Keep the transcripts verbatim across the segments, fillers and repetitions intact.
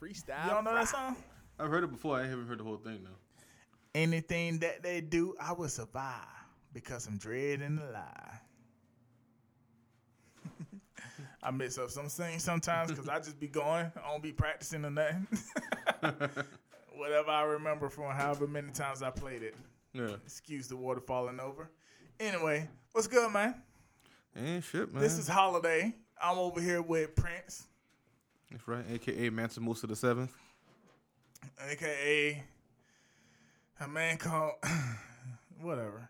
Freestyle. Y'all know that song? I've heard it before. I haven't heard the whole thing though. Anything that they do, I will survive because I'm dreading the lie. I mess up some things sometimes because I just be going. I don't be practicing or nothing. Whatever I remember from however many times I played it. Yeah. Excuse the water falling over. Anyway, what's good, man? Ain't shit, man. This is Holiday. I'm over here with Prince. That's right, a k a. Mansa Musa the seventh. A K A a man called whatever.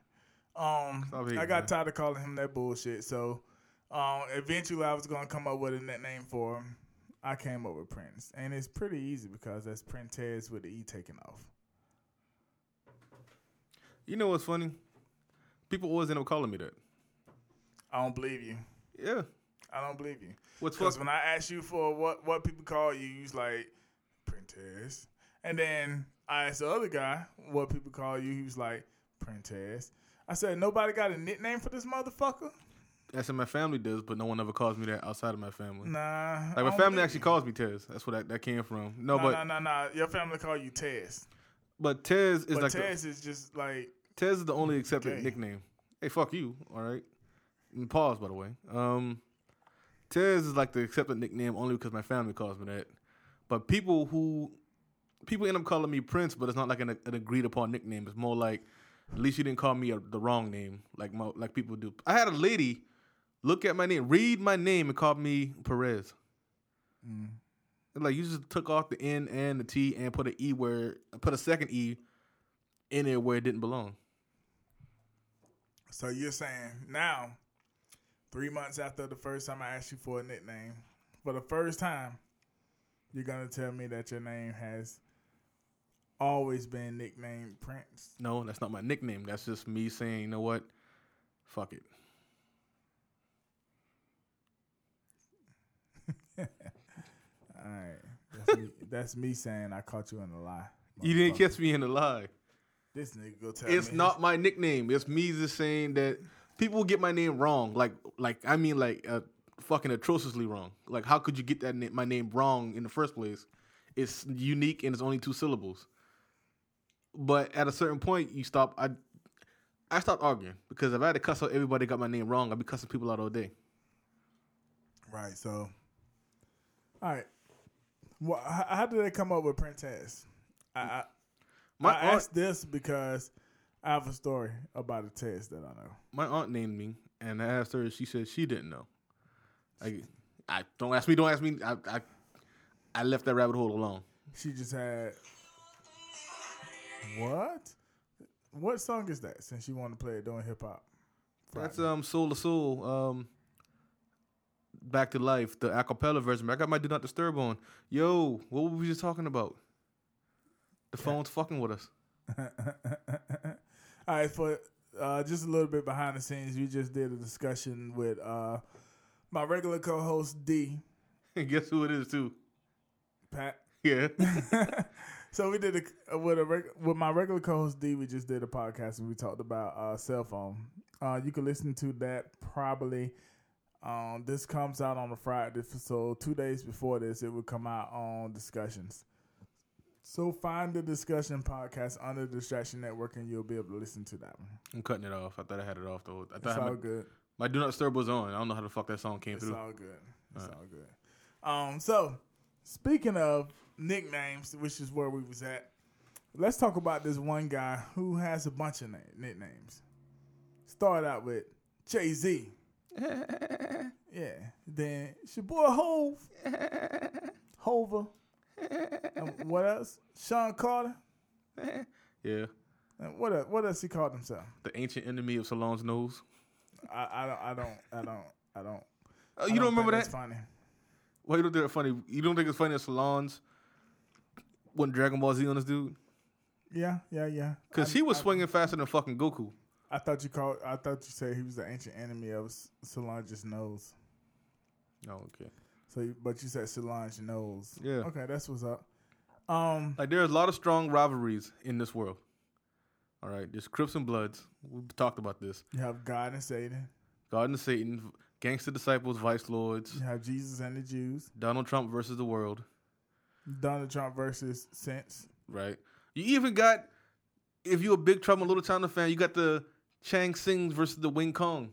Um, hating, I got man. tired of calling him that bullshit. So um, eventually, I was gonna come up with a nickname for him. I came up with Prince, and it's pretty easy because that's Printez with the E taken off. You know what's funny? People always end up calling me that. I don't believe you. Yeah, I don't believe you. What's because when I asked you for what what people call you, you was like Printez, and then I asked the other guy what people call you. He was like, Printez. I said, nobody got a nickname for this motherfucker? That's what my family does, but no one ever calls me that outside of my family. Nah. Like, my family actually calls me Tez. That's where that, that came from. No, nah, but... Nah, nah, nah. Your family call you Tez. But Tez is but like... Tez the, is just like... Tez is the only accepted gay. nickname. Hey, fuck you, all right? And pause, by the way. Um, Tez is like the accepted nickname only because my family calls me that. But people who... People end up calling me Prince, but it's not like an, an agreed-upon nickname. It's more like, at least you didn't call me a, the wrong name, like my, like people do. I had a lady look at my name, read my name, and call me Perez. Mm. Like, you just took off the N and the T and put an E where, put a second E in there where it didn't belong. So you're saying now, three months after the first time I asked you for a nickname, for the first time, you're going to tell me that your name has... always been nicknamed Prince. No, that's not my nickname. That's just me saying, you know what? Fuck it. All right. That's me, that's me saying I caught you in a lie. You didn't catch me in a lie. This nigga go tell it's me. It's not my nickname. It's me just saying that people get my name wrong. Like, like I mean, like, uh, fucking atrociously wrong. Like, how could you get that na- my name wrong in the first place? It's unique and it's only two syllables. But at a certain point, you stop. I I stopped arguing because if I had to cuss out everybody got my name wrong, I'd be cussing people out all day. Right. So, all right. Well, how, how did they come up with Printez? I I, my I aunt, asked this because I have a story about a Tez that I know. My aunt named me, and I asked her. She said she didn't know. I, I don't ask me. Don't ask me. I I, I left that rabbit hole alone. She just had. What? What song is that? Since you want to play it during hip hop, that's um Soul to Soul, um Back to Life, the acapella version. I got my Do Not Disturb on. Yo, what were we just talking about? The phone's yeah. fucking with us. All right, for uh, just a little bit behind the scenes, we just did a discussion with uh my regular co-host D. And guess who it is too? Pat. Yeah. So we did a, with a with my regular co-host D. We just did a podcast and we talked about uh, cell phone. Uh, you can listen to that probably. Um, this comes out on a Friday, so two days before this, it would come out on Discussions. So find the Discussion Podcast under the Distraction Network, and you'll be able to listen to that one. I'm cutting it off. I thought I had it off though. I thought it's all my, good. My Do Not Disturb was on. I don't know how the fuck that song came it's through. It's all good. It's all, all right. good. Um, so speaking of nicknames, which is where we was at. Let's talk about this one guy who has a bunch of na- nicknames. Start out with Jay-Z. Yeah. Then it's your boy Hove. Hover. And what else? Sean Carter. Yeah. And what else, what else he called himself? The ancient enemy of Solange Knowles. I, I don't. I don't. I don't. I don't. Oh, you I don't, don't remember that? That's funny. Why you don't think it's funny? You don't think it's funny that Solange when Dragon Ball Z on this dude? Yeah, yeah, yeah. Because he was I, swinging faster than fucking Goku. I thought you called. I thought you said he was the ancient enemy of Solange Knowles. Oh, okay. So, but you said Solange Knowles. Yeah. Okay, that's what's up. Um, like there's a lot of strong rivalries in this world. All right, there's Crips and Bloods. We've talked about this. You have God and Satan. God and Satan, gangster disciples, vice lords. You have Jesus and the Jews. Donald Trump versus the world. Donald Trump versus sense. Right. You even got, if you're a Big Trouble in Little China fan, you got the Chang Sings versus the Wing Kong.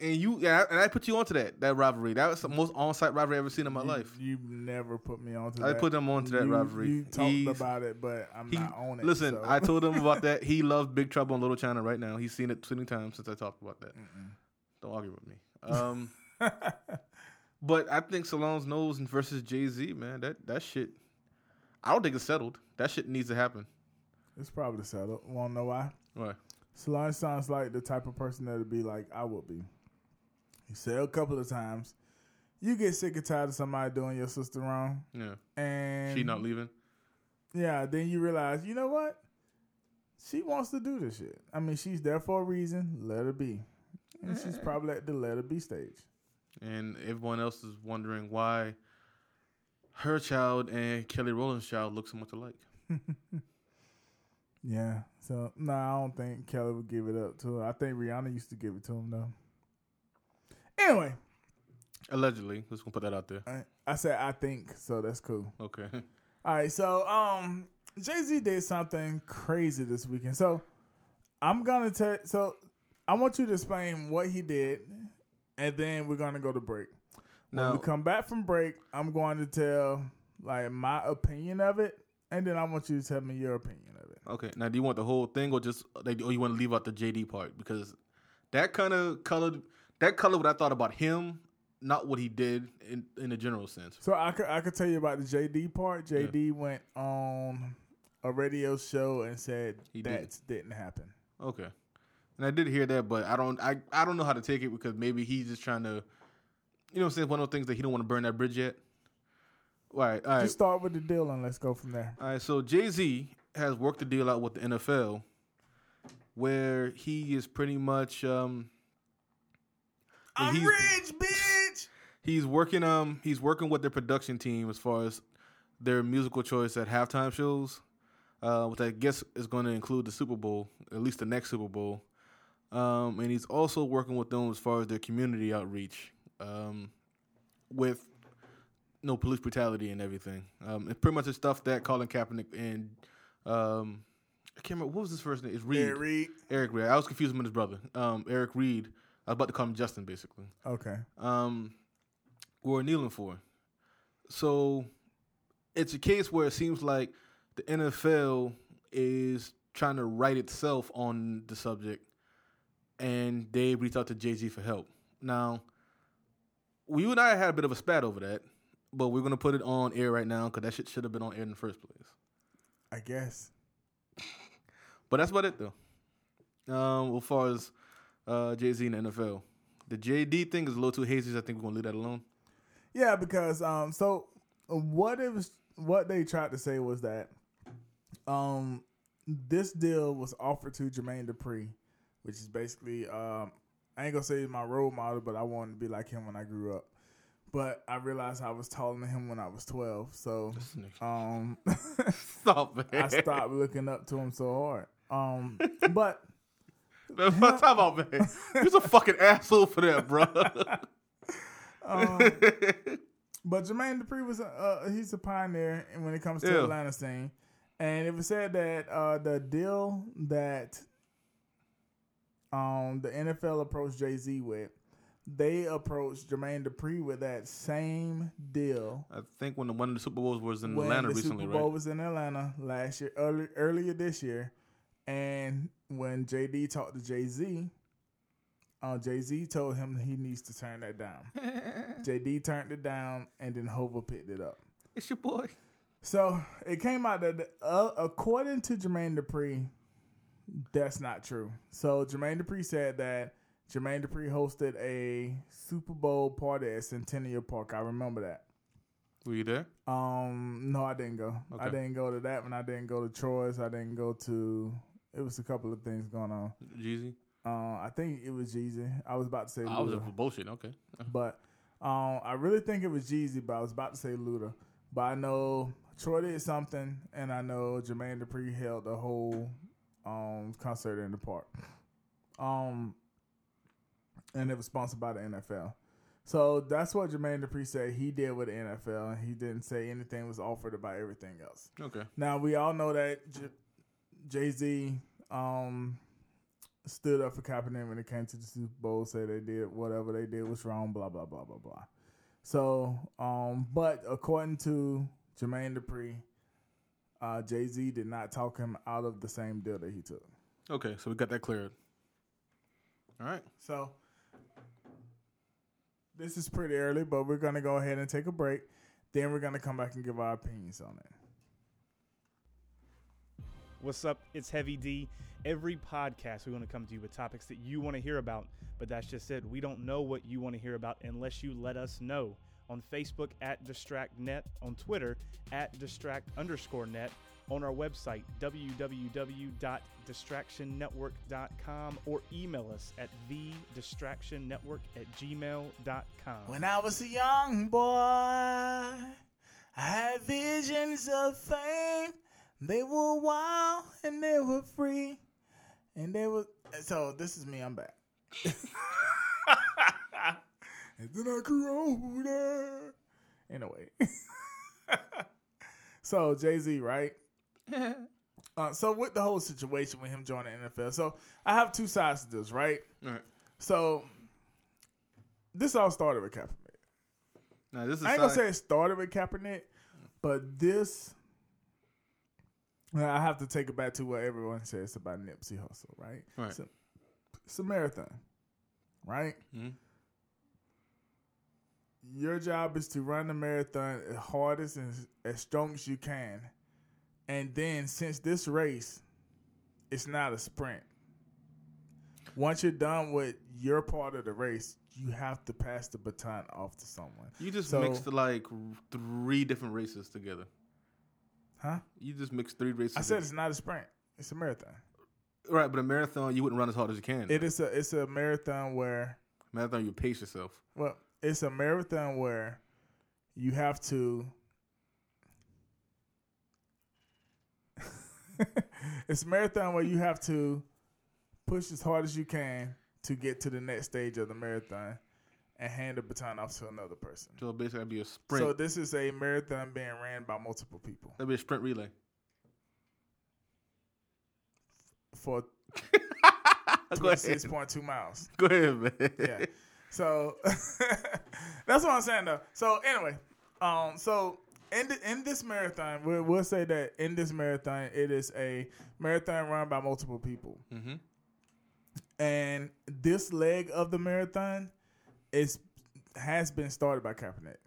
And you and I, and I put you onto that that rivalry. That was the most on-site rivalry I've ever seen in my you, life. You never put me onto I that. I put him onto that you, rivalry. You talked He's, about it, but I'm he, not on it. Listen, so. I told him about that. He loves Big Trouble in Little China right now. He's seen it too many times since I talked about that. Mm-mm. Don't argue with me. Um, but I think Solange Knowles versus Jay-Z, man, that, that shit, I don't think it's settled. That shit needs to happen. It's probably settled. Wanna know why? Why? Solange sounds like the type of person that would be like, I would be. You say a couple of times, you get sick and tired of somebody doing your sister wrong. Yeah. And she not leaving. Yeah. Then you realize, you know what? She wants to do this shit. I mean, she's there for a reason. Let her be. And she's probably at the let her be stage. And everyone else is wondering why her child and Kelly Rowland's child look so much alike. Yeah. So, no, nah, I don't think Kelly would give it up to her. I think Rihanna used to give it to him, though. Anyway. Allegedly. Let's put that out there. I, I said I think, so that's cool. Okay. All right, so um, Jay-Z did something crazy this weekend. So, I'm going to tell So, I want you to explain what he did, and then we're going to go to break. Now, when we come back from break, I'm going to tell, like, my opinion of it, and then I want you to tell me your opinion of it. Okay. Now, do you want the whole thing, or just, like, or you want to leave out the J D part? Because that kind of colored... That color what I thought about him, not what he did in in a general sense. So I could I could tell you about the J D part. J D yeah. went on a radio show and said that didn't happen. Okay, and I did hear that, but I don't I, I don't know how to take it because maybe he's just trying to, you know, what I'm saying, one of those things that he don't want to burn that bridge yet. All right, all right. Just start with the deal and let's go from there. All right, so Jay-Z has worked the deal out with the N F L, where he is pretty much. Um, I'm he's, rich, bitch. He's working. Um, he's working with their production team as far as their musical choice at halftime shows, uh, which I guess is going to include the Super Bowl, at least the next Super Bowl. Um, and he's also working with them as far as their community outreach, um, with you know, police brutality and everything. Um, it's pretty much the stuff that Colin Kaepernick and um, I can't remember what was his first name. It's Reed. Eric Reid. Eric Reid. I was confused him with his brother. Um, Eric Reid. I was about to call him Justin, basically. Okay. Um, we're kneeling for. So it's a case where it seems like the N F L is trying to right itself on the subject, and they reached out to Jay-Z for help. Now, you and I had a bit of a spat over that, but we're going to put it on air right now because that shit should have been on air in the first place. I guess. But that's about it, though. Um, as far as... Uh, Jay-Z and the N F L. The J D thing is a little too hazy, so I think we're going to leave that alone. Yeah, because, um, so, what it was, what they tried to say was that um, this deal was offered to Jermaine Dupri, which is basically, um, I ain't going to say he's my role model, but I wanted to be like him when I grew up. But I realized I was taller than him when I was twelve, so um, Stop, man. I stopped looking up to him so hard. Um, but... That's what I'm talking about, man. You're a fucking asshole for that, bro. um, but Jermaine Dupri was a, uh, he's a pioneer when it comes to yeah. Atlanta scene, and it was said that uh, the deal that um, the N F L approached Jay-Z with, they approached Jermaine Dupri with that same deal. I think when the one of the Super Bowls was in when Atlanta the recently, right? The Super Bowl right? was in Atlanta last year, early, earlier this year. And when J D talked to Jay-Z, uh, Jay-Z told him he needs to turn that down. J D turned it down, and then Hova picked it up. It's your boy. So it came out that, uh, according to Jermaine Dupri, that's not true. So Jermaine Dupri said that Jermaine Dupri hosted a Super Bowl party at Centennial Park. I remember that. Were you there? Um, no, I didn't go. Okay. I didn't go to that one. I didn't go to Troy's. I didn't go to... It was a couple of things going on. Jeezy? Uh, I think it was Jeezy. I was about to say Luda. I was bullshit, okay. But um, I really think it was Jeezy, but I was about to say Luda. But I know Troy did something, and I know Jermaine Dupri held the whole um, concert in the park. Um, and it was sponsored by the N F L. So that's what Jermaine Dupri said he did with the N F L. He didn't say anything was offered about everything else. Okay. Now, we all know that J- Jay-Z um, stood up for Kaepernick when it came to the Super Bowl, said they did whatever they did was wrong, blah, blah, blah, blah, blah. So, um, but according to Jermaine Dupri, uh, Jay-Z did not talk him out of the same deal that he took. Okay, so we got that cleared. All right. So this is pretty early, but we're going to go ahead and take a break. Then we're going to come back and give our opinions on it. What's up? It's Heavy D. Every podcast, we want to come to you with topics that you want to hear about, but that's just it. We don't know what you want to hear about unless you let us know. On Facebook, at DistractNet. On Twitter, at Distract underscore net. On our website, w w w dot distraction network dot com, or email us at the distraction network at gmail dot com. When I was a young boy, I had visions of fame. They were wild and they were free. And they were... So, this is me. I'm back. And then I grew older. Anyway. So, Jay-Z, right? uh, so, with the whole situation with him joining the N F L, so I have two sides to this, right? All right. So, this all started with Kaepernick. Now, this is I ain't going to say it started with Kaepernick, but this, I have to take it back to what everyone says about Nipsey Hussle, right? All right. It's a, it's a marathon, right? Mm-hmm. Your job is to run the marathon as hardest and as strong as you can. And then, since this race, it's not a sprint. Once you're done with your part of the race, you have to pass the baton off to someone. You just so, mixed, like, three different races together. Huh? You just mixed three races I said together. It's not a sprint. It's a marathon. Right, but a marathon, you wouldn't run as hard as you can. It is a, it's a marathon where... Marathon, you pace yourself. Well... It's a marathon where you have to. It's a marathon where you have to push as hard as you can to get to the next stage of the marathon and hand the baton off to another person. So basically, that'd be a sprint. So this is a marathon being ran by multiple people. That'd be a sprint relay. For twenty-six point two miles. Go ahead, man. Yeah. So that's what I'm saying, though. So anyway, um, so in the, in this marathon, we, we'll say that in this marathon, it is a marathon run by multiple people, mm-hmm. and this leg of the marathon is has been started by Kaepernick.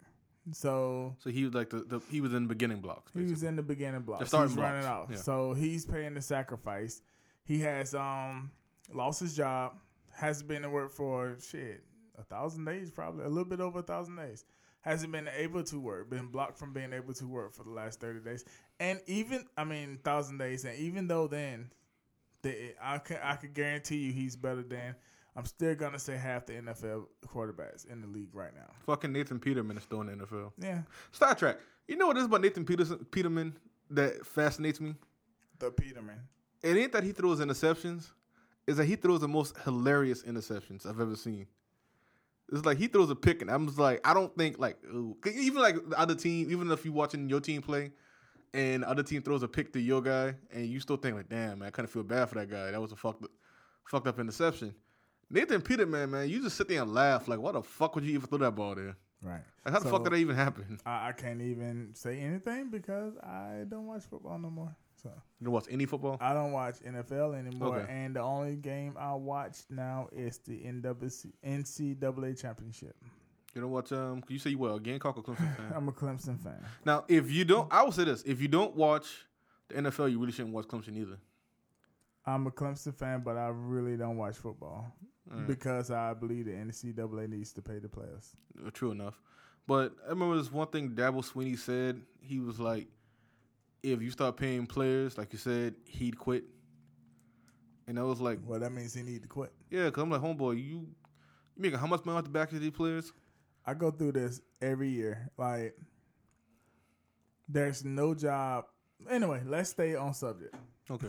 So so he was like the, the he was in the beginning blocks. Basically. He was in the beginning blocks. The starting blocks. Running off. Yeah. So he's paying the sacrifice. He has um lost his job. Has been to work for shit. A thousand days, probably a little bit over a thousand days. Hasn't been able to work, been blocked from being able to work for the last thirty days, and even I mean, thousand days. And even though then, they, I can I can guarantee you he's better than. I'm still gonna say half the N F L quarterbacks in the league right now. Fucking Nathan Peterman is still in the N F L. Yeah. Star Trek. You know what it is about Nathan Peterson, Peterman that fascinates me? The Peterman. It ain't that he throws interceptions. It's that he throws the most hilarious interceptions I've ever seen. It's like he throws a pick, and I'm just like, I don't think, like, ooh. Even like the other team, even if you're watching your team play and the other team throws a pick to your guy, and you still think, like, damn, man, I kind of feel bad for that guy. That was a fucked up, fucked up interception. Nathan Peterman, man, you just sit there and laugh. Like, why the fuck would you even throw that ball there? Right. Like, how so, the fuck did that even happen? I, I can't even say anything because I don't watch football no more. So. You don't watch any football? I don't watch N F L anymore, okay. And the only game I watch now is the N C double A championship. You don't watch? Um, you say you were a Gamecock or Clemson fan? I'm a Clemson fan. Now, if you don't, I will say this: if you don't watch the N F L, you really shouldn't watch Clemson either. I'm a Clemson fan, but I really don't watch football right. Because I believe the N C double A needs to pay the players. True enough, but I remember this one thing Dabo Sweeney said. He was like, if you start paying players, like you said, he'd quit. And I was like, well, that means he need to quit. Yeah, because I'm like, homeboy, you, you making how much money off the back of these players? I go through this every year. Like, there's no job. Anyway, let's stay on subject. Okay.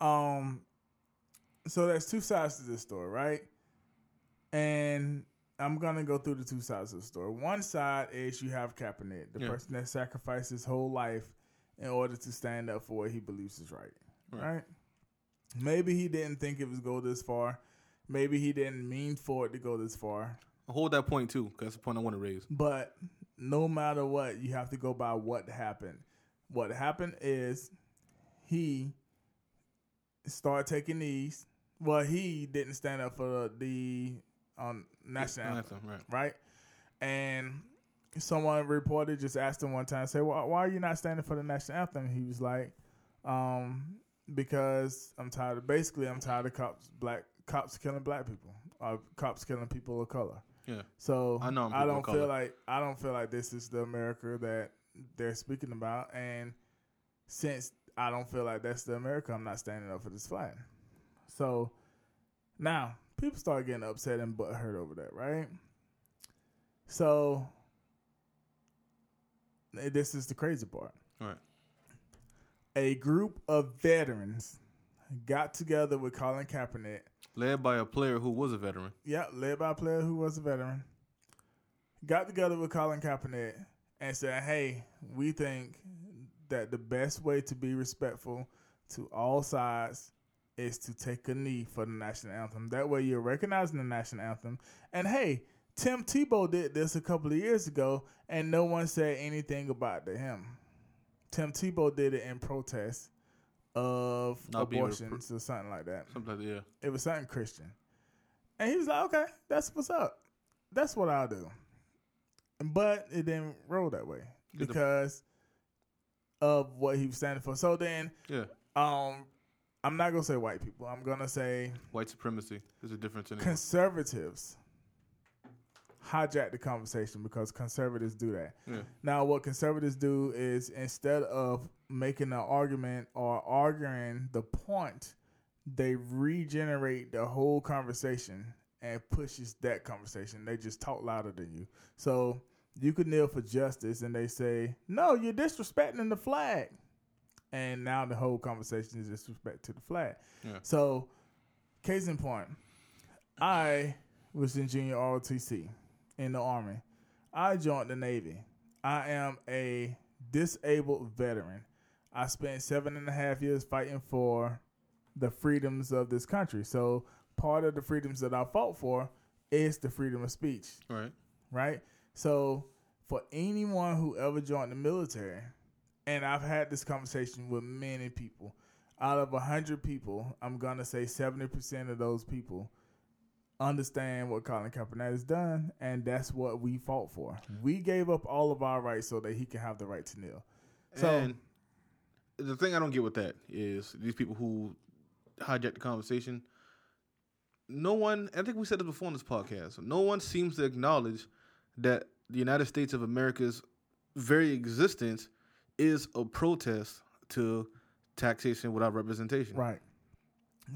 um. So there's two sides to this story, right? And I'm going to go through the two sides of the story. One side is you have Kaepernick, the yeah. person that sacrificed his whole life in order to stand up for what he believes is right, right. Right? Maybe he didn't think it was go this far. Maybe he didn't mean for it to go this far. I'll hold that point, too, because that's the point I want to raise. But no matter what, you have to go by what happened. What happened is he started taking these. Well, he didn't stand up for the on national yeah, anthem, right. right? And someone reported, just asked him one time, say, well, why are you not standing for the national anthem? He was like, um, because I'm tired of, basically, I'm tired of cops black cops killing black people, or cops killing people of color. Yeah. So I, know I don't feel like I don't feel like this is the America that they're speaking about. And since I don't feel like that's the America, I'm not standing up for this flag. So now people start getting upset and butthurt over that, right? So this is the crazy part. All right. A group of veterans got together with Colin Kaepernick. Led by a player who was a veteran. Yeah, led by a player who was a veteran. Got together with Colin Kaepernick and said, hey, we think that the best way to be respectful to all sides is to take a knee for the national anthem. That way you're recognizing the national anthem. And hey, Tim Tebow did this a couple of years ago, and no one said anything about to him. Tim Tebow did it in protest of Not abortions repro- or something like that. Something like that, yeah. It was something Christian. And he was like, okay, that's what's up. That's what I'll do. But it didn't roll that way because of what he was standing for. So then, yeah. um, I'm not going to say white people. I'm going to say... white supremacy. There's a difference in it. Conservatives hijack the conversation because conservatives do that. Yeah. Now, what conservatives do is instead of making an argument or arguing the point, they regenerate the whole conversation and pushes that conversation. They just talk louder than you. So you could kneel for justice and they say, no, you're disrespecting the flag. And now the whole conversation is disrespect to the flag. Yeah. So, case in point, I was in junior R O T C in the Army. I joined the Navy. I am a disabled veteran. I spent seven and a half years fighting for the freedoms of this country. So, part of the freedoms that I fought for is the freedom of speech. Right. Right? So, for anyone who ever joined the military... and I've had this conversation with many people. Out of one hundred people, I'm going to say seventy percent of those people understand what Colin Kaepernick has done, and that's what we fought for. We gave up all of our rights so that he can have the right to kneel. So, and the thing I don't get with that is these people who hijack the conversation, no one, I think we said it before on this podcast, no one seems to acknowledge that the United States of America's very existence is a protest to taxation without representation. Right.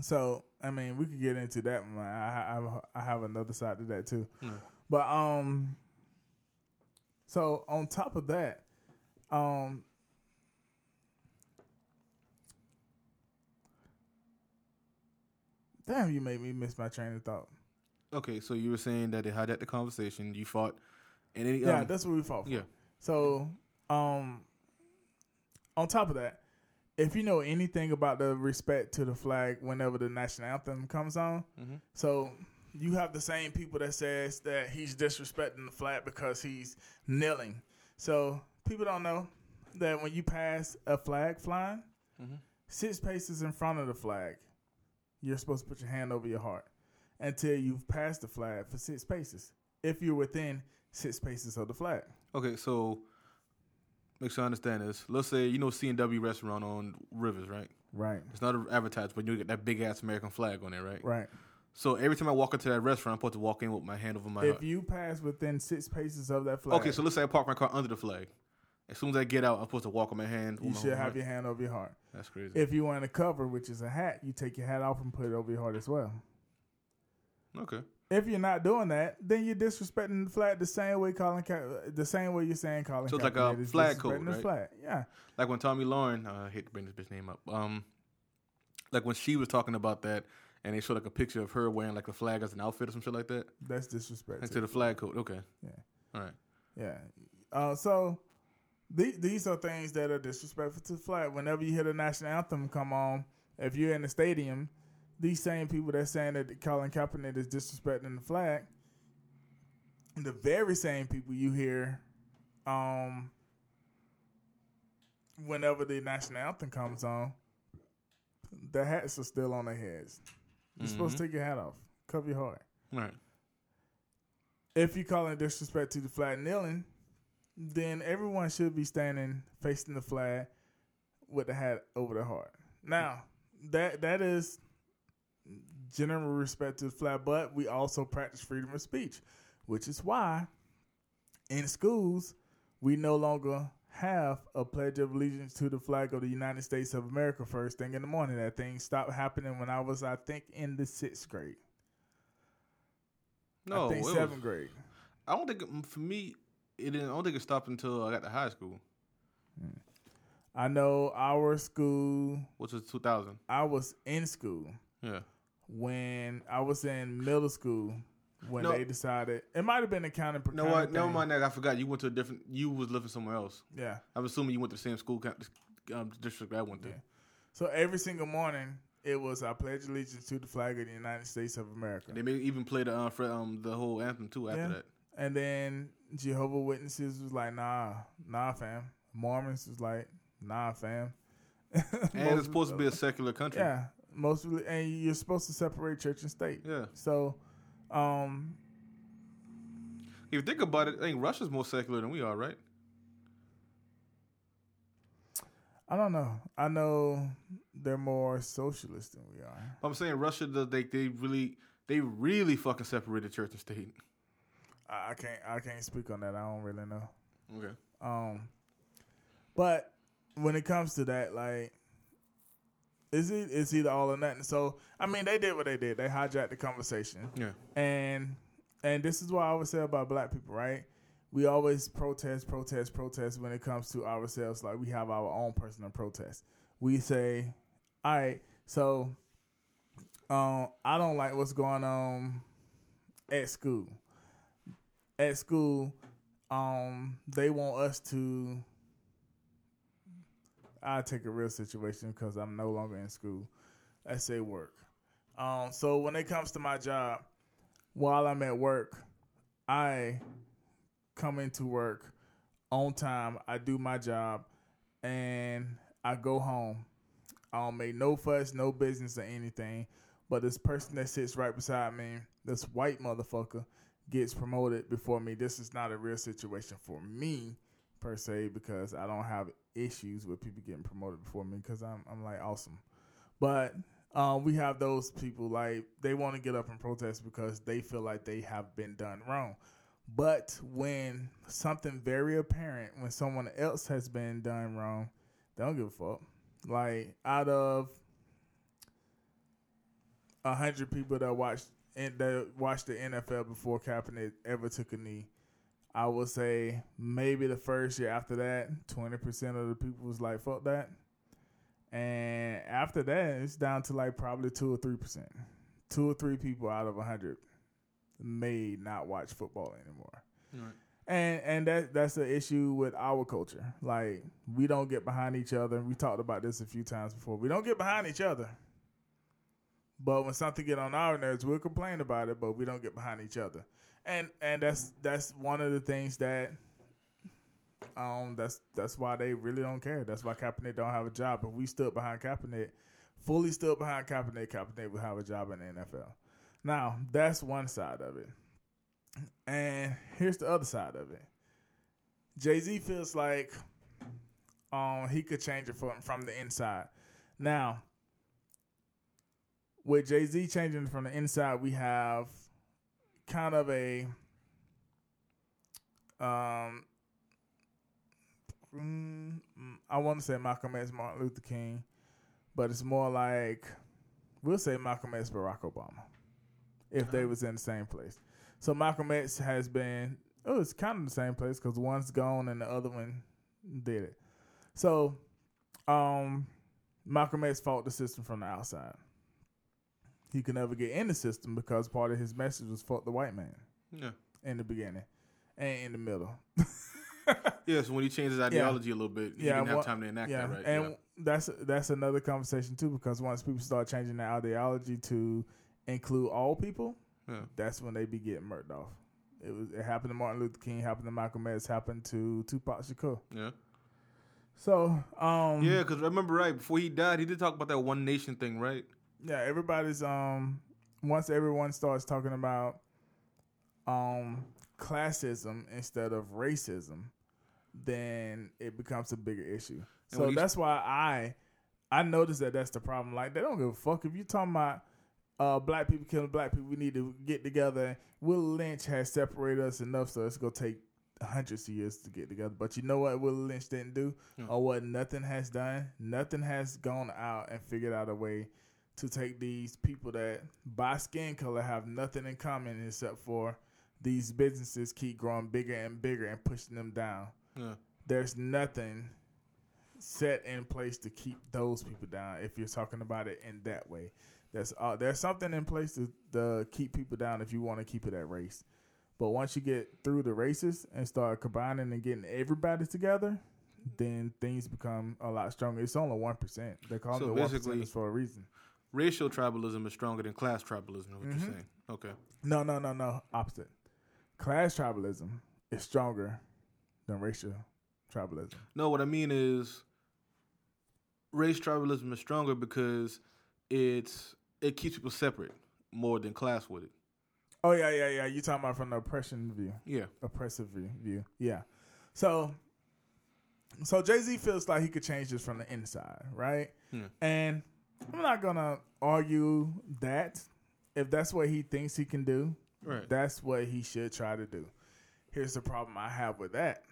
So, I mean, we could get into that one. I, I, I have another side to that, too. Mm. But, um, so on top of that, um, damn, you made me miss my train of thought. Okay, so you were saying that they hijacked the conversation. You fought. And any, yeah, um, that's what we fought for. Yeah. So, um... on top of that, if you know anything about the respect to the flag whenever the national anthem comes on, mm-hmm. so you have the same people that says that he's disrespecting the flag because he's kneeling. So people don't know that when you pass a flag flying, mm-hmm. six paces in front of the flag, you're supposed to put your hand over your heart until you've passed the flag for six paces, if you're within six paces of the flag. Okay, so... make sure I understand this. Let's say, you know, C and W restaurant on Rivers, right? Right. It's not advertised, but you get that big-ass American flag on there, right? Right. So every time I walk into that restaurant, I'm supposed to walk in with my hand over my if heart. If you pass within six paces of that flag. Okay, so let's say I park my car under the flag. As soon as I get out, I'm supposed to walk on my hand. You should have your hand over your heart. That's crazy. If you want to cover, which is a hat, you take your hat off and put it over your heart as well. Okay. If you're not doing that, then you're disrespecting the flag the same way Colin Ka- the same way you're saying Colin Kaepernick. So it's Kaepernick like a flag code, right? The flag. Yeah. Like when Tommy Lauren, uh, I hate to bring this bitch name up, um, like when she was talking about that, and they showed like a picture of her wearing like the flag as an outfit or some shit like that. That's disrespectful. Like to the flag code. Okay. Yeah. All right. Yeah. Uh, so th- these are things that are disrespectful to the flag. Whenever you hear the national anthem come on, if you're in the stadium, these same people that's saying that Colin Kaepernick is disrespecting the flag, the very same people you hear um, whenever the national anthem comes on, the hats are still on their heads. You're mm-hmm. supposed to take your hat off. Cover your heart. Right. If you're calling disrespect to the flag kneeling, then everyone should be standing facing the flag with the hat over their heart. Now, that that is... general respect to the flag, but we also practice freedom of speech, which is why in schools we no longer have a Pledge of Allegiance to the flag of the United States of America first thing in the morning. That thing stopped happening when I was, I think, in the sixth grade. No, I think seventh was, grade. I don't think it, for me, it didn't. I don't think it stopped until I got to high school. Hmm. I know our school, which was two thousand. I was in school. Yeah. When I was in middle school, when no, they decided it might have been a county. No, what? Never mind that. I forgot. You went to a different. You was living somewhere else. Yeah, I'm assuming you went to the same school um, district I went to. Yeah. So every single morning, it was I pledge allegiance to the flag of the United States of America. They may even play the uh, for, um the whole anthem too after yeah. that. And then Jehovah's Witnesses was like, nah, nah, fam. Mormons was like, nah, fam. And it's supposed to be a secular country. Yeah. Most of, and you're supposed to separate church and state. Yeah. So, um, if you think about it, I think Russia's more secular than we are, right? I don't know. I know they're more socialist than we are. I'm saying Russia, they they really they really fucking separated church and state. I can't I can't speak on that. I don't really know. Okay. Um, but when it comes to that, like. It's either all or nothing. So, I mean, they did what they did. They hijacked the conversation. Yeah. And and this is what I always say about black people, right? We always protest, protest, protest when it comes to ourselves. Like, we have our own personal protest. We say, all right, so um, I don't like what's going on at school. At school, um, they want us to... I take a real situation because I'm no longer in school. I say work. Um, so when it comes to my job, while I'm at work, I come into work on time. I do my job, and I go home. I don't make no fuss, no business or anything. But this person that sits right beside me, this white motherfucker, gets promoted before me. This is not a real situation for me, per se, because I don't have issues with people getting promoted before me because I'm I'm like awesome. But um, we have those people like they want to get up and protest because they feel like they have been done wrong. But when something very apparent, when someone else has been done wrong, they don't give a fuck. Like out of a hundred people that watched and that watched the N F L before Kaepernick ever took a knee, I would say maybe the first year after that, twenty percent of the people was like, fuck that. And after that, it's down to like probably two or three percent. Two or three people out of one hundred may not watch football anymore. Right. And and that that's the issue with our culture. Like, we don't get behind each other. We talked about this a few times before. We don't get behind each other. But when something get on our nerves, we'll complain about it, but we don't get behind each other. And and that's that's one of the things that um that's that's why they really don't care. That's why Kaepernick don't have a job. If we stood behind Kaepernick, fully stood behind Kaepernick, Kaepernick would have a job in the N F L. Now, that's one side of it. And here's the other side of it. Jay-Z feels like um he could change it from, from the inside. Now, with Jay-Z changing from the inside, we have kind of a um mm, I want to say Malcolm X, Martin Luther King, but it's more like we'll say Malcolm X, Barack Obama, if uh-huh. they was in the same place. So Malcolm X has been, oh, it's kind of the same place because one's gone and the other one did it. So um, Malcolm X fought the system from the outside. He could never get in the system because part of his message was fuck the white man. Yeah. In the beginning and in the middle. Yeah, so when he changed his ideology yeah. a little bit, he yeah, didn't have well, time to enact yeah. that, right? And yeah. that's that's another conversation, too, because once people start changing their ideology to include all people, yeah. that's when they be getting murked off. It was it happened to Martin Luther King, happened to Malcolm X, happened to Tupac Shakur. Yeah. So, um... yeah, because I remember, right, before he died, he did talk about that One Nation thing, right? Yeah, everybody's... um. Once everyone starts talking about um classism instead of racism, then it becomes a bigger issue. And so that's why I I noticed that that's the problem. Like, they don't give a fuck. If you're talking about uh, black people killing black people, we need to get together. Will Lynch has separated us enough, so it's going to take hundreds of years to get together. But you know what Will Lynch didn't do? Hmm. Or what nothing has done? Nothing has gone out and figured out a way to take these people that by skin color have nothing in common except for these businesses keep growing bigger and bigger and pushing them down. Yeah. There's nothing set in place to keep those people down. If you're talking about it in that way, there's uh, there's something in place to, to keep people down if you want to keep it at race. But once you get through the races and start combining and getting everybody together, then things become a lot stronger. It's only one percent. They call so it the one percent for a reason. Racial tribalism is stronger than class tribalism. What mm-hmm. you're saying? Okay. No, no, no, no. Opposite. Class tribalism is stronger than racial tribalism. No, what I mean is race tribalism is stronger because it's it keeps people separate more than class would it. Oh, yeah, yeah, yeah. You're talking about from the oppression view. Yeah. Oppressive view. view. Yeah. So, so Jay-Z feels like he could change this from the inside, right? Yeah. And I'm not going to argue that. If that's what he thinks he can do, right. that's what he should try to do. Here's the problem I have with that.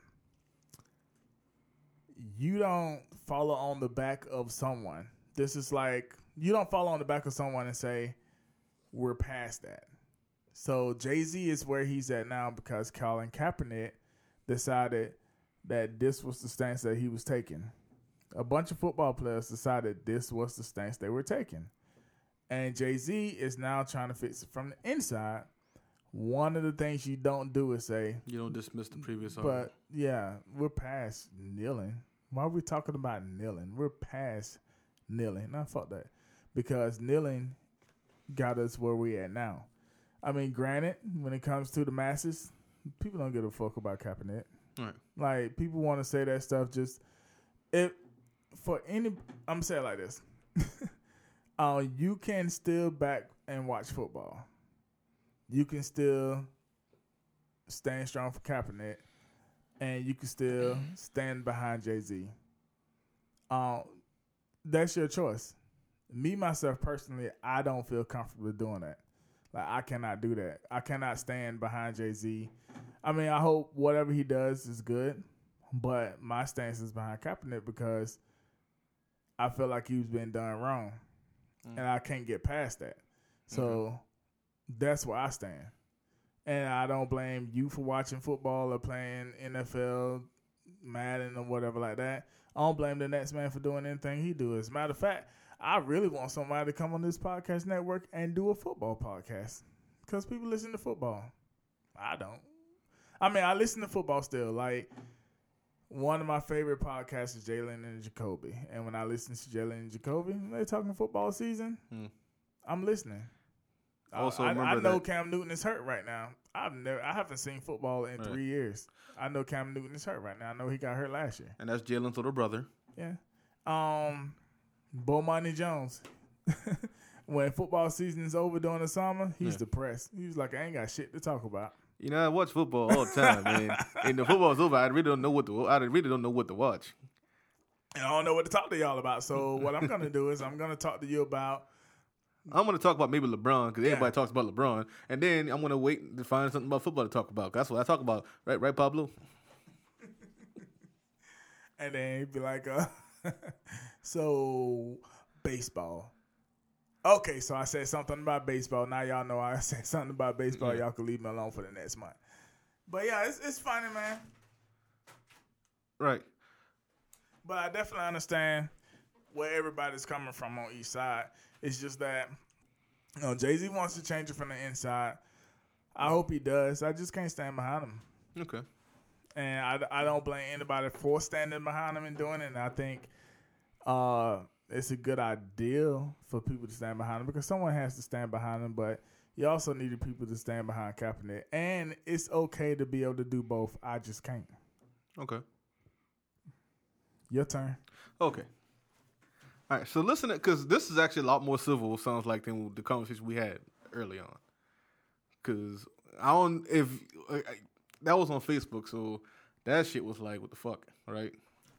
You don't follow on the back of someone. This is like, you don't follow on the back of someone and say, we're past that. So Jay-Z is where he's at now because Colin Kaepernick decided that this was the stance that he was taking. A bunch of football players decided this was the stance they were taking. And Jay-Z is now trying to fix it from the inside. One of the things you don't do is say... You don't dismiss the previous but, argument. But, yeah, we're past kneeling. Why are we talking about kneeling? We're past kneeling. Nah, fuck that. Because kneeling got us where we at now. I mean, granted, when it comes to the masses, people don't give a fuck about Kaepernick. Right. Like, people want to say that stuff just... If, for any... I'm saying it like this. uh, you can still back and watch football. You can still stand strong for Kaepernick, and you can still stand behind Jay-Z. Uh, that's your choice. Me, myself, personally, I don't feel comfortable doing that. Like, I cannot do that. I cannot stand behind Jay-Z. I mean, I hope whatever he does is good, but my stance is behind Kaepernick because I feel like he's been done wrong, mm. and I can't get past that. So... Mm-hmm. That's where I stand. And I don't blame you for watching football or playing N F L, Madden or whatever like that. I don't blame the next man for doing anything he do. As a matter of fact, I really want somebody to come on this podcast network and do a football podcast because people listen to football. I don't. I mean, I listen to football still. Like, one of my favorite podcasts is Jalen and Jacoby. And when I listen to Jalen and Jacoby, they're talking football season. Hmm. I'm listening. Also, I, I know that Cam Newton is hurt right now. I've never, I haven't seen football in right. three years. I know Cam Newton is hurt right now. I know he got hurt last year. And that's Jalen's little brother. Yeah. Um, Bomani Jones. When football season is over during the summer, he's yeah. depressed. He was like, I ain't got shit to talk about. You know, I watch football all the time, man. And the football's over. I really don't know what to. I really don't know what to watch. And I don't know what to talk to y'all about. So what I'm gonna do is I'm gonna talk to you about. I'm going to talk about maybe LeBron because everybody yeah. talks about LeBron. And then I'm going to wait to find something about football to talk about. That's what I talk about. Right, right, Pablo? And then he'd be like, uh, so baseball. Okay, so I said something about baseball. Now y'all know I said something about baseball. Mm-hmm. Y'all can leave me alone for the next month. But yeah, it's it's funny, man. Right. But I definitely understand where everybody's coming from on each side. It's just that, you know, Jay-Z wants to change it from the inside. I hope he does. I just can't stand behind him. Okay. And I, I don't blame anybody for standing behind him and doing it. And I think uh, it's a good idea for people to stand behind him because someone has to stand behind him. But you also needed people to stand behind Kaepernick. And it's okay to be able to do both. I just can't. Okay. Your turn. Okay. All right. So listen, because this is actually a lot more civil, sounds like, than the conversation we had early on. Because I don't, if, I, I, that was on Facebook, so that shit was like, what the fuck, right?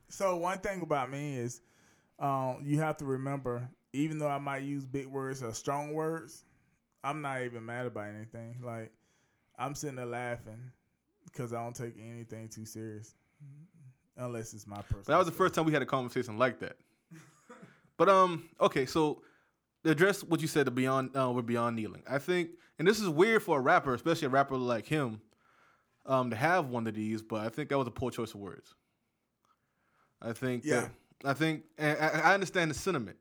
So one thing about me is um, you have to remember, even though I might use big words or strong words, I'm not even mad about anything. Like, I'm sitting there laughing because I don't take anything too serious, unless it's my personal. That was the first time we had a conversation like that. But, um, okay, so address what you said, the beyond, uh, we're beyond kneeling. I think, and this is weird for a rapper, especially a rapper like him, um, to have one of these, but I think that was a poor choice of words. I think, yeah. that, I think, and I, I understand the sentiment,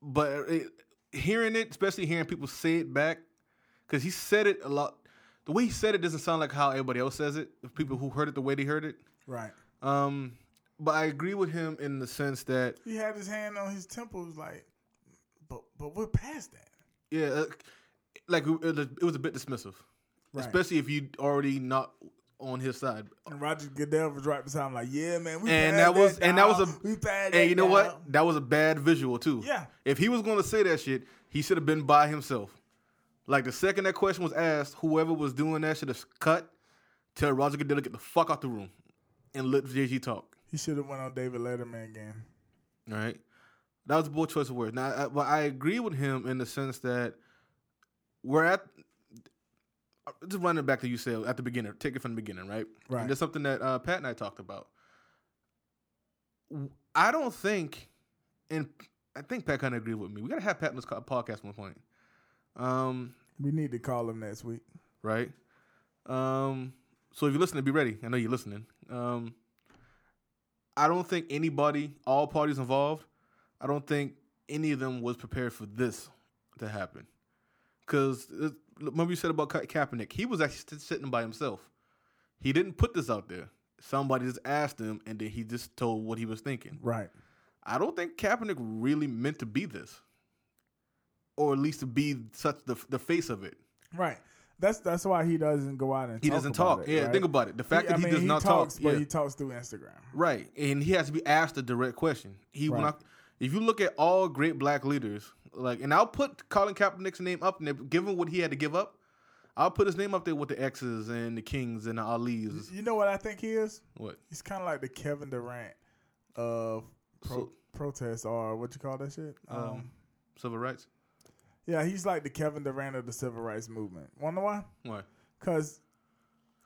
but it, hearing it, especially hearing people say it back, because he said it a lot. The way he said it doesn't sound like how everybody else says it, people who heard it the way they heard it. Right. Um, but I agree with him in the sense that he had his hand on his temples, like, but but we're past that. Yeah, uh, like it was a bit dismissive, right. Especially if you already not on his side. And Roger Goodell was right beside him, like, yeah, man, we and that was that and that was a we and you know down. What? That was a bad visual too. Yeah, if he was going to say that shit, he should have been by himself. Like the second that question was asked, whoever was doing that should have cut. Tell Roger Goodell to get the fuck out the room. And let J G talk. He should have went on David Letterman again. All right. That was a bold choice of words. Now, I, well, I agree with him in the sense that we're at, just running back to you say at the beginning, take it from the beginning, right? Right. And that's something that uh, Pat and I talked about. I don't think, and I think Pat kind of agreed with me. We got to have Pat on this podcast at one point. Um, we need to call him next week. Right. Um, so if you're listening, be ready. I know you're listening. Um, I don't think anybody, all parties involved, I don't think any of them was prepared for this to happen. Because remember you said about Ka- Kaepernick, he was actually sitting by himself. He didn't put this out there. Somebody just asked him, and then he just told what he was thinking. Right. I don't think Kaepernick really meant to be this, or at least to be such the the face of it. Right. That's that's why he doesn't go out and he talk doesn't about talk. It, yeah, right? Think about it. The fact he, that he I mean, does he not talks, talk, but yeah. He talks through Instagram, right? And he has to be asked a direct question. He right. will not. If you look at all great black leaders, like, and I'll put Colin Kaepernick's name up there, given what he had to give up. I'll put his name up there with the X's and the Kings and the Ali's. You know what I think he is? What? He's kind of like the Kevin Durant of pro- so, protest or what you call that shit? Um, um, civil rights. Yeah, he's like the Kevin Durant of the civil rights movement. Wonder why? Why? Because,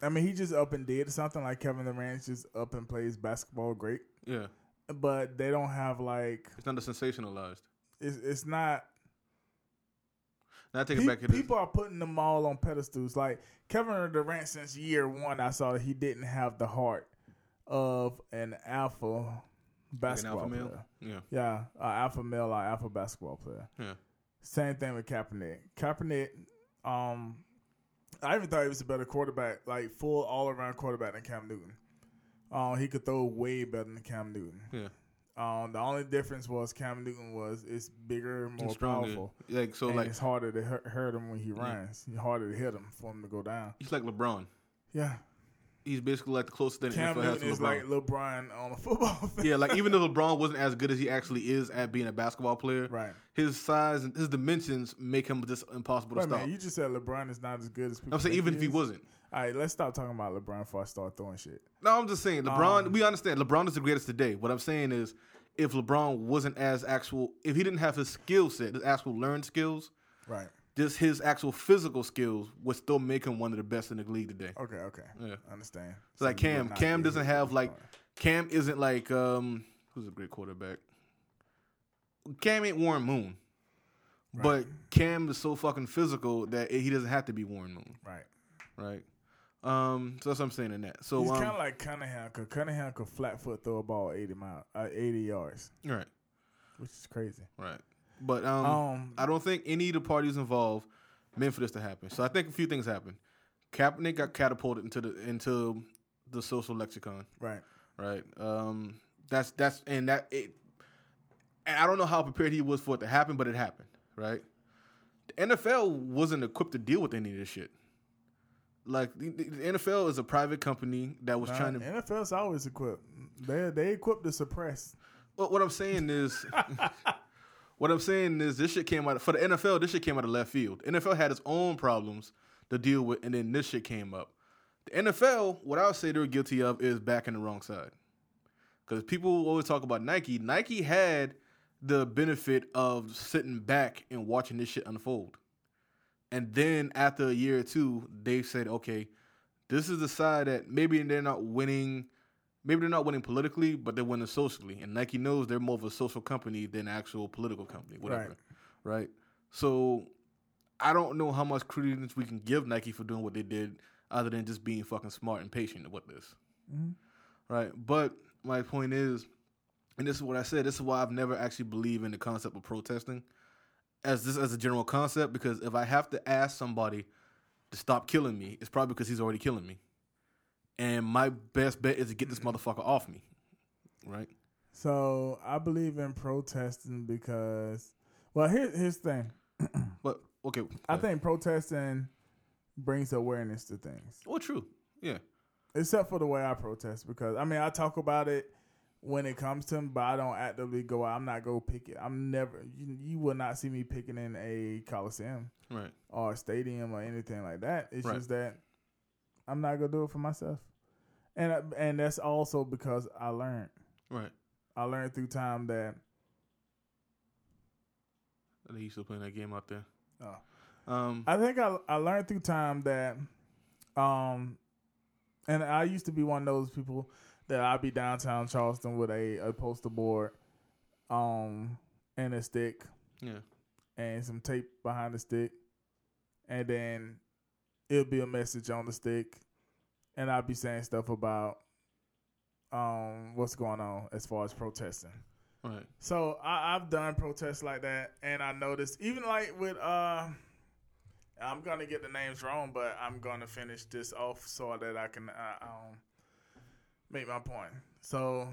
I mean, he just up and did something like Kevin Durant just up and plays basketball great. Yeah. But they don't have like... It's not sensationalized. It's, it's not... Now I take pe- it back. It people is. Are putting them all on pedestals. Like, Kevin Durant, since year one, I saw that he didn't have the heart of an alpha basketball like an alpha player. Male? Yeah. Yeah, uh, alpha male or alpha basketball player. Yeah. Same thing with Kaepernick. Kaepernick, um, I even thought he was a better quarterback, like full all-around quarterback than Cam Newton. Um, he could throw way better than Cam Newton. Yeah. Um, the only difference was Cam Newton was it's bigger, more powerful. Like so, and like it's harder to hurt, hurt him when he runs. Yeah. It's harder to hit him for him to go down. He's like LeBron. Yeah. He's basically like the closest thing Cam Newton is like LeBron on a football field. Yeah, like even though LeBron wasn't as good as he actually is at being a basketball player, right? His size and his dimensions make him just impossible Wait to stop. Man, you just said LeBron is not as good as people. I'm saying even he if he wasn't. All right, let's stop talking about LeBron before I start throwing shit. No, I'm just saying LeBron. Um, we understand LeBron is the greatest today. What I'm saying is, if LeBron wasn't as actual, if he didn't have his skill set, his actual learned skills, right? just his actual physical skills would still make him one of the best in the league today. Okay, okay. Yeah. I understand. So, so like Cam, Cam doesn't have like, Cam isn't like, um, who's a great quarterback? Cam ain't Warren Moon. Right. But Cam is so fucking physical that he doesn't have to be Warren Moon. Right. Right. Um, so that's what I'm saying in that. So he's um, kind of like Cunningham. Cause Cunningham could flat foot throw a ball eighty miles, uh, eighty yards. Right. Which is crazy. Right. But um, um, I don't think any of the parties involved meant for this to happen. So I think a few things happened. Kaepernick got catapulted into the into the social lexicon. Right. Right. Um, that's that's and that it. And I don't know how prepared he was for it to happen, but it happened. Right. The N F L wasn't equipped to deal with any of this shit. Like the, the N F L is a private company that was nah, trying to. The N F L's always equipped. They they equipped to suppress. Well, what I'm saying is. What I'm saying is this shit came out, for the N F L, this shit came out of left field. The N F L had its own problems to deal with, and then this shit came up. The N F L, what I would say they're guilty of is backing the wrong side. Because people always talk about Nike. Nike had the benefit of sitting back and watching this shit unfold. And then after a year or two, they said, okay, this is the side that maybe they're not winning. Maybe they're not winning politically, but they're winning socially. And Nike knows they're more of a social company than an actual political company, whatever. Right. Right? So I don't know how much credence we can give Nike for doing what they did other than just being fucking smart and patient with this. Mm-hmm. Right? But my point is, and this is what I said, this is why I've never actually believed in the concept of protesting as this as a general concept, because if I have to ask somebody to stop killing me, it's probably because he's already killing me. And my best bet is to get this motherfucker off me, right? So I believe in protesting because, well, here, here's the thing. But okay, I think protesting brings awareness to things. Well, true, yeah. Except for the way I protest, because I mean I talk about it when it comes to them, but I don't actively go out. I'm not go pick it. I'm never. You, you will not see me picking in a Coliseum, right, or a stadium or anything like that. It's right. Just that I'm not gonna do it for myself. And and that's also because I learned. Right. I learned through time that. I think you still playing that game out there. Oh. Um, I think I I learned through time that, um, and I used to be one of those people that I'd be downtown Charleston with a, a poster board, um, and a stick. Yeah. And some tape behind the stick, and then it'll be a message on the stick. And I'll be saying stuff about um, what's going on as far as protesting. Right. So I, I've done protests like that, and I noticed even like with uh, I'm gonna get the names wrong, but I'm gonna finish this off so that I can uh, um, make my point. So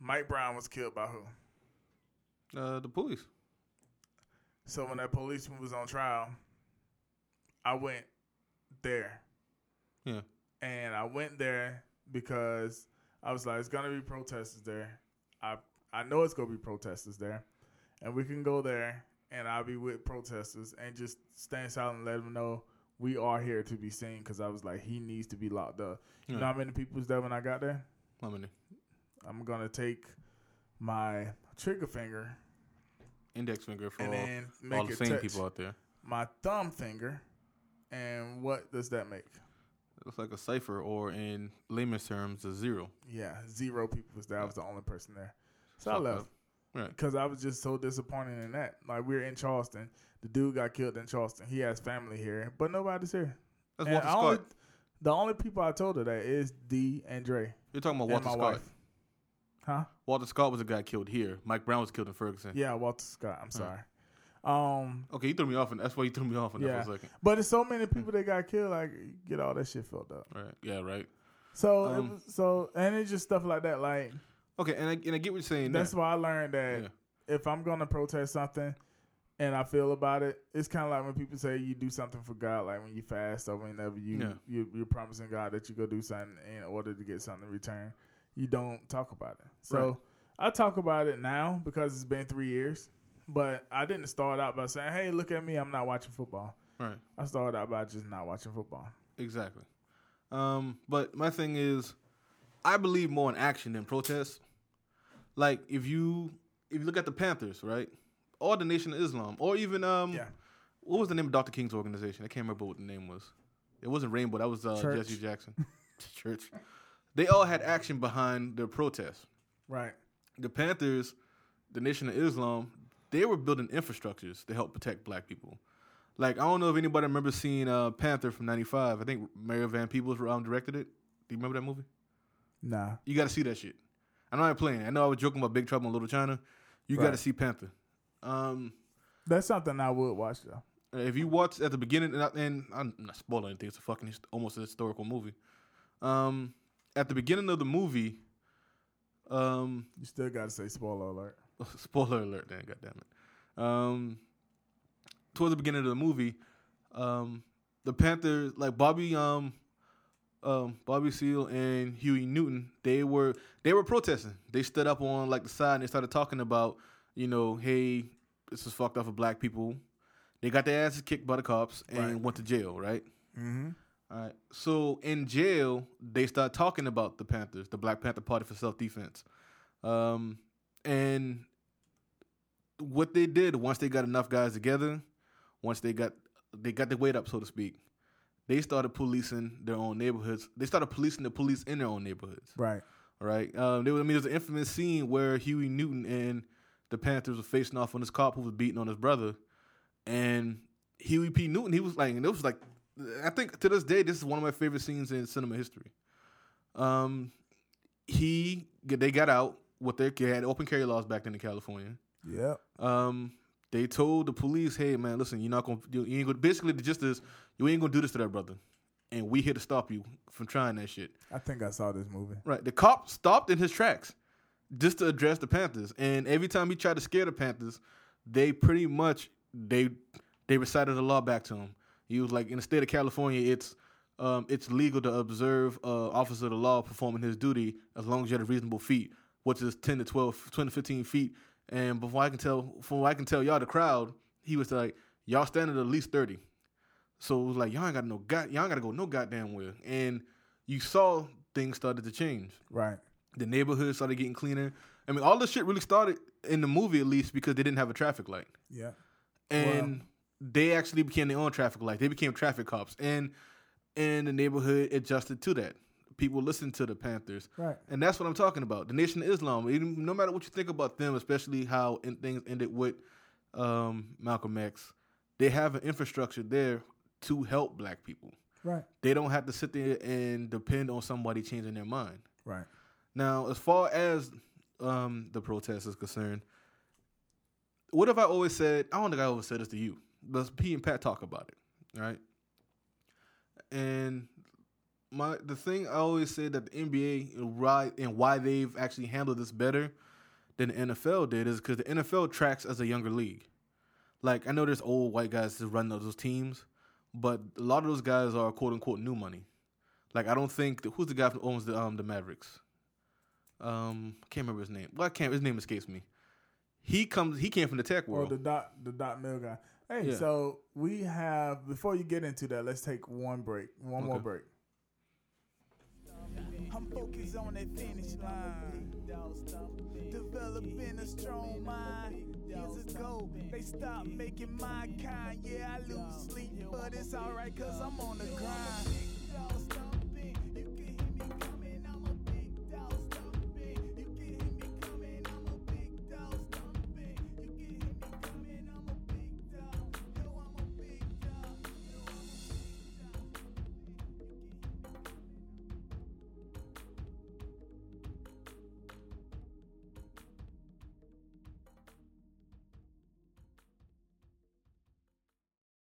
Mike Brown was killed by who? Uh, the police. So when that policeman was on trial, I went there. Yeah. And I went there because I was like, it's going to be protesters there. I I know it's going to be protesters there. And we can go there, and I'll be with protesters and just stand silent and let them know we are here to be seen, because I was like, he needs to be locked up. You yeah. know how many people was there when I got there? How many? I'm going to take my trigger finger. Index finger for and all, then make all the same people out there. My thumb finger. And what does that make? It's like a cipher, or in layman's terms, a zero. Yeah, zero people was there. I was the only person there. So I left. Right. Because I was just so disappointed in that. Like, we were in Charleston. The dude got killed in Charleston. He has family here, but nobody's here. That's Walter Scott. Only, the only people I told her that is D and Dre. You're talking about Walter Scott. Wife. Huh? Walter Scott was the guy killed here. Mike Brown was killed in Ferguson. Yeah, Walter Scott. I'm sorry. Right. Um, okay, you threw me off, and that's why you threw me off in yeah. that for a second. But it's so many people that got killed. Like, get all that shit filled up. Right. Yeah. Right. So, um, it was, so, and it's just stuff like that. Like, okay, and I and I get what you're saying. That's that. Why I learned that yeah. if I'm gonna protest something, and I feel about it, it's kind of like when people say you do something for God, like when you fast or whenever you, yeah. you you're promising God that you go do something in order to get something in return. You don't talk about it. So right. I talk about it now because it's been three years. But I didn't start out by saying, hey, look at me, I'm not watching football. Right. I started out by just not watching football. Exactly. Um, but my thing is, I believe more in action than protest. Like, if you if you look at the Panthers, right? Or the Nation of Islam, or even um, yeah. What was the name of Doctor King's organization? I can't remember what the name was. It wasn't Rainbow. That was uh, Jesse Jackson. Church. They all had action behind their protests. Right. The Panthers, the Nation of Islam, they were building infrastructures to help protect black people. Like, I don't know if anybody remembers seeing uh, Panther from ninety-five. I think Mario Van Peebles um, directed it. Do you remember that movie? Nah. You got to see that shit. I know I'm playing. I know I was joking about Big Trouble in Little China. You right. got to see Panther. Um, That's something I would watch, though. If you watch at the beginning, and, I, and I'm not spoiling anything, it's a fucking hist- almost a historical movie. Um, at the beginning of the movie, um, you still got to say spoiler alert. Spoiler alert, then goddamn it. Um, towards the beginning of the movie, um, the Panthers, like Bobby, um, um, Bobby Seale and Huey Newton, they were they were protesting. They stood up on like the side and they started talking about, you know, hey, this is fucked up for black people. They got their asses kicked by the cops and right. went to jail, right? Mm-hmm. All right. So in jail, they start talking about the Panthers, the Black Panther Party for self-defense. Um, and what they did once they got enough guys together, once they got they got their weight up, so to speak, they started policing their own neighborhoods. They started policing the police in their own neighborhoods. Right. All right. Um, there was, I mean, there's an infamous scene where Huey Newton and the Panthers were facing off on this cop who was beating on his brother. And Huey P. Newton, he was like, and it was like, I think to this day, this is one of my favorite scenes in cinema history. Um, he, they got out with their, they had open carry laws back then in California. Yeah. Um, they told the police, hey man, listen, you're not gonna, you ain't gonna, basically the gist is, you ain't gonna do this to that brother, and we here to stop you from trying that shit. I think I saw this movie. Right. The cop stopped in his tracks just to address the Panthers, and every time he tried to scare the Panthers, they pretty much. They they recited the law back to him. He was like, in the state of California, it's um, it's legal to observe an uh, officer of the law performing his duty as long as you had a reasonable feet, which is ten to twelve, twenty to fifteen feet. And before I can tell, from what I can tell y'all, the crowd, he was like, y'all standing at least thirty. So it was like, y'all ain't got no god, y'all ain't got to go no goddamn where. And you saw things started to change. Right. The neighborhood started getting cleaner. I mean, all this shit really started in the movie, at least, because they didn't have a traffic light. Yeah. And wow. They actually became their own traffic light. They became traffic cops. And and the neighborhood adjusted to that. People listened to the Panthers. Right. And that's what I'm talking about. The Nation of Islam. Even, no matter what you think about them, especially how in, things ended with um, Malcolm X, they have an infrastructure there to help black people. Right. They don't have to sit there and depend on somebody changing their mind. Right. Now, as far as um, the protest is concerned, what have I always said? I don't think I always said this to you. But P and Pat talk about it, right? And my the thing I always said that the N B A and why they've actually handled this better than the N F L did is because the N F L tracks as a younger league. Like, I know there's old white guys that run those teams, but a lot of those guys are quote-unquote new money. Like, I don't think... The, who's the guy who owns the um, the Mavericks? Um, can't remember his name. Well, I can't... His name escapes me. He comes. He came from the tech world. Oh, the dot, the dot mill guy. Hey, yeah. So we have. Before you get into that, let's take one break. One okay. more break. I'm focused on that finish line, developing a strong mind. Years ago, they stopped making my kind. Yeah, I lose sleep, but it's alright 'cause I'm on the grind.